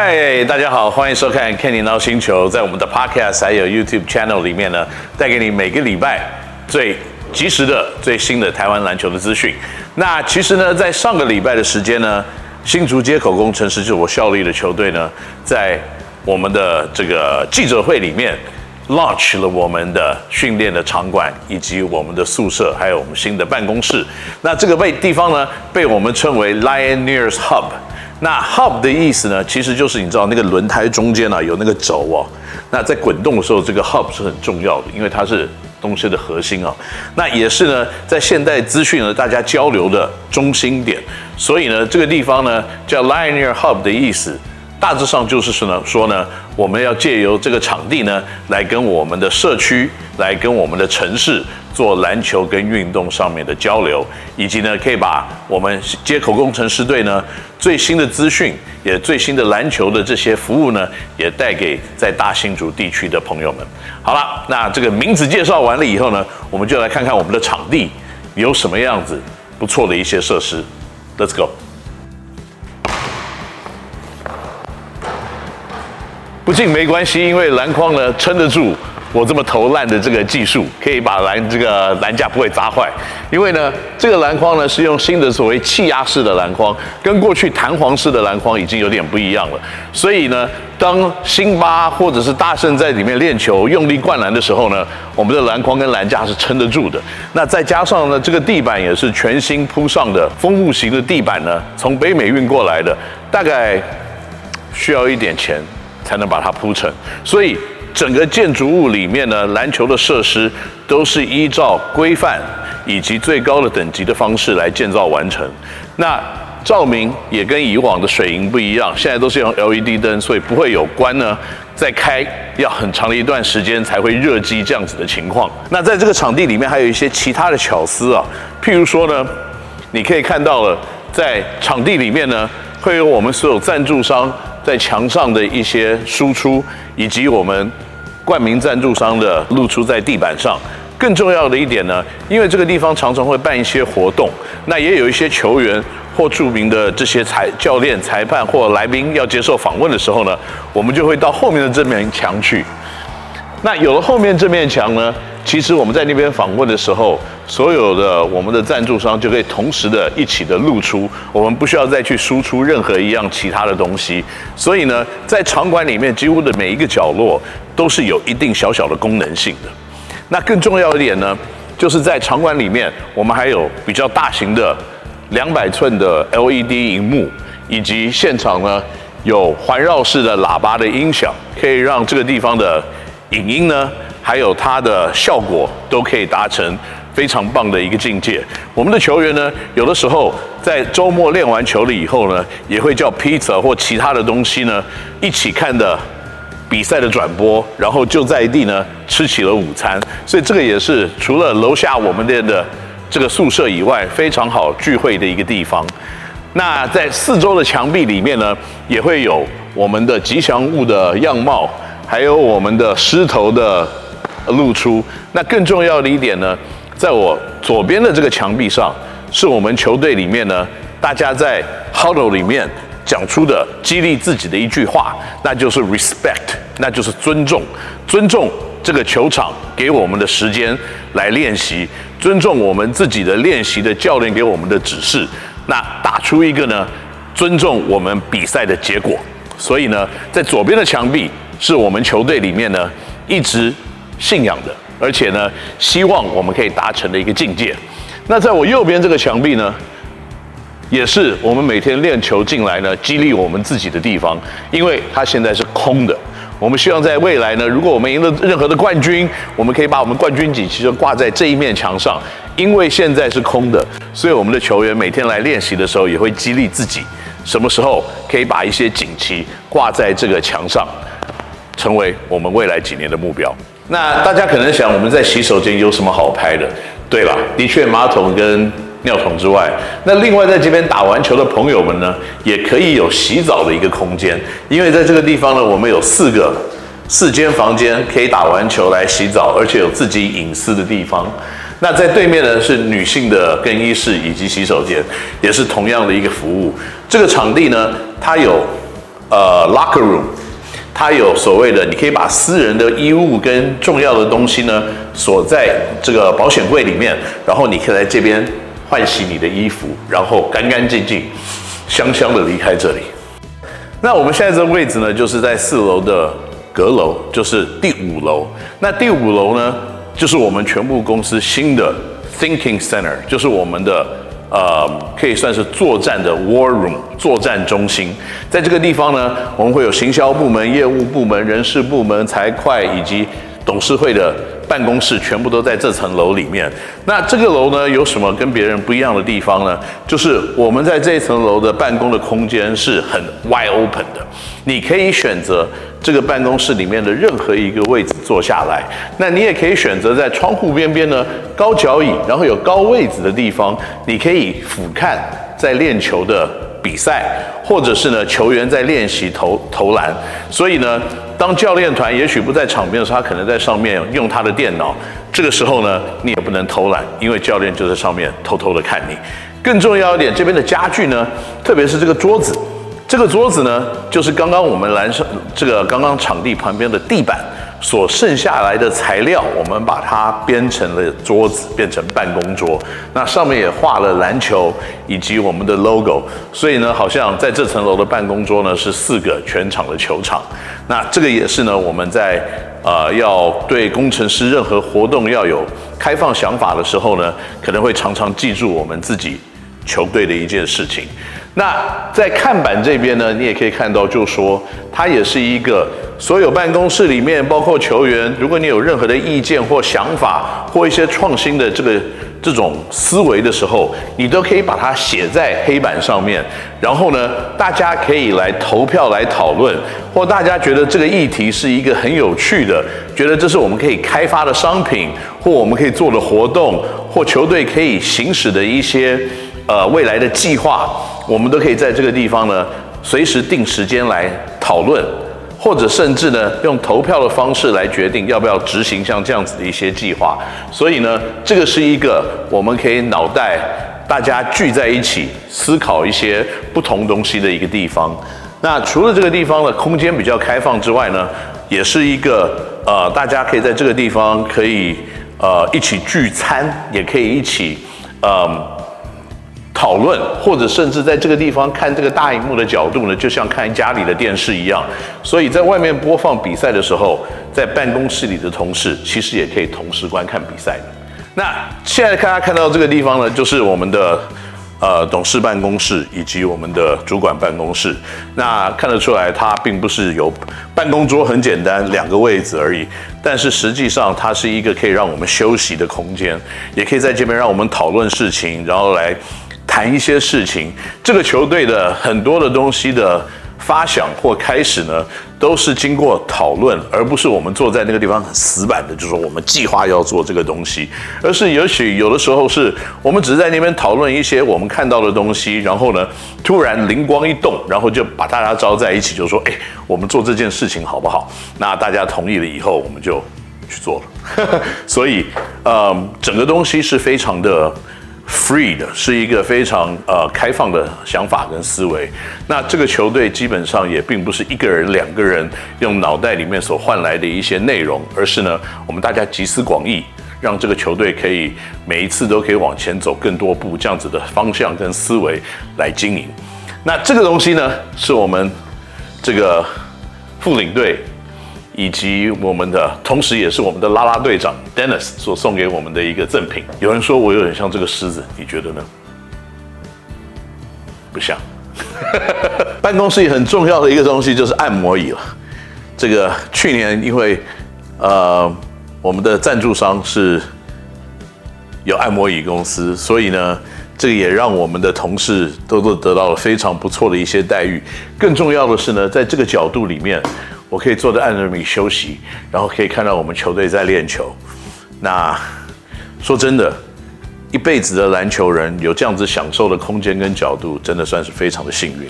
嗨，大家好，欢迎收看《Kenny NOW 星球》。在我们的 Podcast 还有 YouTube Channel 里面呢，带给你每个礼拜最及时的、最新的台湾篮球的资讯。那其实呢，在上个礼拜的时间呢，新竹街口工程师就是我效力的球队呢，在我们的这个记者会里面 launch 了我们的训练的场馆，以及我们的宿舍，还有我们新的办公室。那这个地方呢，被我们称为 Lioneers Hub。那 hub 的意思呢，其实就是你知道那个轮胎中间啊有那个轴哦，那在滚动的时候，这个 hub 是很重要的，因为它是东西的核心啊。那也是呢，在现代资讯呢大家交流的中心点。所以呢，这个地方呢叫 Lioneers Hub 的意思，大致上就是呢说呢，我们要借由这个场地呢，来跟我们的社区，来跟我们的城市做篮球跟运动上面的交流，以及呢，可以把我们街口工程师队呢最新的资讯，也最新的篮球的这些服务呢，也带给在大新竹地区的朋友们。好了，那这个名字介绍完了以后呢，我们就来看看我们的场地有什么样子不错的一些设施。Let's go。不进没关系，因为篮筐呢撑得住。我这么投篮的这个技术，可以把这个篮架不会砸坏，因为呢，这个篮筐呢是用新的所谓气压式的篮筐，跟过去弹簧式的篮筐已经有点不一样了。所以呢，当辛巴或者是大圣在里面练球用力灌篮的时候呢，我们的篮筐跟篮架是撑得住的。那再加上呢，这个地板也是全新铺上的枫木型的地板呢，从北美运过来的，大概需要一点钱才能把它铺成，所以整个建筑物里面呢，篮球的设施都是依照规范以及最高的等级的方式来建造完成。那照明也跟以往的水银不一样，现在都是用 LED 灯，所以不会有关呢再开要很长的一段时间才会热机这样子的情况。那在这个场地里面还有一些其他的巧思啊，譬如说呢，你可以看到了，在场地里面呢，会有我们所有赞助商在墙上的一些输出，以及我们冠名赞助商的露出在地板上。更重要的一点呢，因为这个地方常常会办一些活动，那也有一些球员或著名的这些教练、裁判或来宾要接受访问的时候呢，我们就会到后面的这面墙去。那有了后面这面墙呢，其实我们在那边访问的时候，所有的我们的赞助商就可以同时的一起的露出，我们不需要再去输出任何一样其他的东西。所以呢，在场馆里面几乎的每一个角落都是有一定小小的功能性的。那更重要一点呢，就是在场馆里面我们还有比较大型的200寸的 LED 荧幕，以及现场呢有环绕式的喇叭的音响，可以让这个地方的影音呢还有它的效果都可以达成非常棒的一个境界。我们的球员呢，有的时候在周末练完球了以后呢，也会叫 pizza 或其他的东西呢，一起看的比赛的转播，然后就在地呢吃起了午餐。所以这个也是除了楼下我们的这个宿舍以外，非常好聚会的一个地方。那在四周的墙壁里面呢，也会有我们的吉祥物的样貌，还有我们的狮头的露出。那更重要的一点呢，在我左边的这个墙壁上，是我们球队里面呢，大家在 huddle 里面讲出的激励自己的一句话，那就是 respect， 那就是尊重，尊重这个球场给我们的时间来练习，尊重我们自己的练习的教练给我们的指示，那打出一个呢尊重我们比赛的结果。所以呢，在左边的墙壁是我们球队里面呢一直信仰的，而且呢，希望我们可以达成的一个境界。那在我右边这个墙壁呢，也是我们每天练球进来呢，激励我们自己的地方，因为它现在是空的。我们希望在未来呢，如果我们赢了任何的冠军，我们可以把我们冠军锦旗就挂在这一面墙上，因为现在是空的，所以我们的球员每天来练习的时候，也会激励自己，什么时候可以把一些锦旗挂在这个墙上，成为我们未来几年的目标。那大家可能想，我们在洗手间有什么好拍的？对了，的确，马桶跟尿桶之外，那另外在这边打完球的朋友们呢，也可以有洗澡的一个空间，因为在这个地方呢，我们有四间房间可以打完球来洗澡，而且有自己隐私的地方。那在对面呢是女性的更衣室以及洗手间，也是同样的一个服务。这个场地呢，它有 locker room， 它有所谓的，你可以把私人的衣物跟重要的东西呢锁在这个保险柜里面，然后你可以在这边换洗你的衣服，然后干干净净、香香的离开这里。那我们现在这个位置呢，就是在4楼的阁楼，就是第5楼。那第5楼呢，就是我们全部公司新的 Thinking Center， 就是我们的可以算是作战的 War Room 作战中心。在这个地方呢，我们会有行销部门、业务部门、人事部门、财会以及董事会的办公室，全部都在这层楼里面。那这个楼呢，有什么跟别人不一样的地方呢？就是我们在这一层楼的办公的空间是很 wide open 的，你可以选择这个办公室里面的任何一个位置坐下来。那你也可以选择在窗户边边呢高脚椅，然后有高位置的地方，你可以俯瞰在练球的比赛，或者是呢球员在练习投篮。所以呢，当教练团也许不在场边的时候，他可能在上面用他的电脑。这个时候呢，你也不能偷懒，因为教练就在上面偷偷的看你。更重要一点，这边的家具呢，特别是这个桌子，这个桌子呢，就是刚刚我们蓝色这个刚刚场地旁边的地板所剩下来的材料，我们把它编成了桌子，变成办公桌。那上面也画了篮球以及我们的 logo， 所以呢，好像在这层楼的办公桌呢是4个全场的球场。那这个也是呢，我们在要对工程师任何活动要有开放想法的时候呢，可能会常常记住我们自己球队的一件事情。那在看板这边呢，你也可以看到，就说它也是一个所有办公室里面，包括球员，如果你有任何的意见或想法或一些创新的这种思维的时候，你都可以把它写在黑板上面。然后呢，大家可以来投票来讨论，或大家觉得这个议题是一个很有趣的，觉得这是我们可以开发的商品，或我们可以做的活动，或球队可以行使的一些未来的计划，我们都可以在这个地方呢，随时定时间来讨论，或者甚至呢，用投票的方式来决定要不要执行像这样子的一些计划。所以呢，这个是一个我们可以脑袋大家聚在一起思考一些不同东西的一个地方。那除了这个地方的空间比较开放之外呢，也是一个大家可以在这个地方可以一起聚餐，也可以一起讨论，或者甚至在这个地方看这个大荧幕的角度呢，就像看家里的电视一样。所以在外面播放比赛的时候，在办公室里的同事其实也可以同时观看比赛的。那现在大家看到这个地方呢，就是我们的董事办公室以及我们的主管办公室。那看得出来，它并不是有办公桌很简单2个位置而已，但是实际上它是一个可以让我们休息的空间，也可以在这边让我们讨论事情，然后来谈一些事情。这个球队的很多的东西的发想或开始呢，都是经过讨论，而不是我们坐在那个地方很死板的，就是我们计划要做这个东西，而是也许有的时候是我们只是在那边讨论一些我们看到的东西，然后呢，突然灵光一动，然后就把大家招在一起，就说：“哎，我们做这件事情好不好？”那大家同意了以后，我们就去做了。所以，整个东西是非常的free 的，是一个非常开放的想法跟思维。那这个球队基本上也并不是一个人2个人用脑袋里面所换来的一些内容，而是呢，我们大家集思广益，让这个球队可以每一次都可以往前走更多步，这样子的方向跟思维来经营。那这个东西呢，是我们这个副领队以及我们的，同时也是我们的啦啦队长 Dennis 所送给我们的一个赠品。有人说我有点像这个狮子，你觉得呢？不像。办公室很重要的一个东西就是按摩椅了。这个去年因为我们的赞助商是有按摩椅公司，所以呢，这个也让我们的同事都得到了非常不错的一些待遇。更重要的是呢，在这个角度里面，我可以坐在按摩椅休息，然后可以看到我们球队在练球。那说真的，一辈子的篮球人有这样子享受的空间跟角度，真的算是非常的幸运。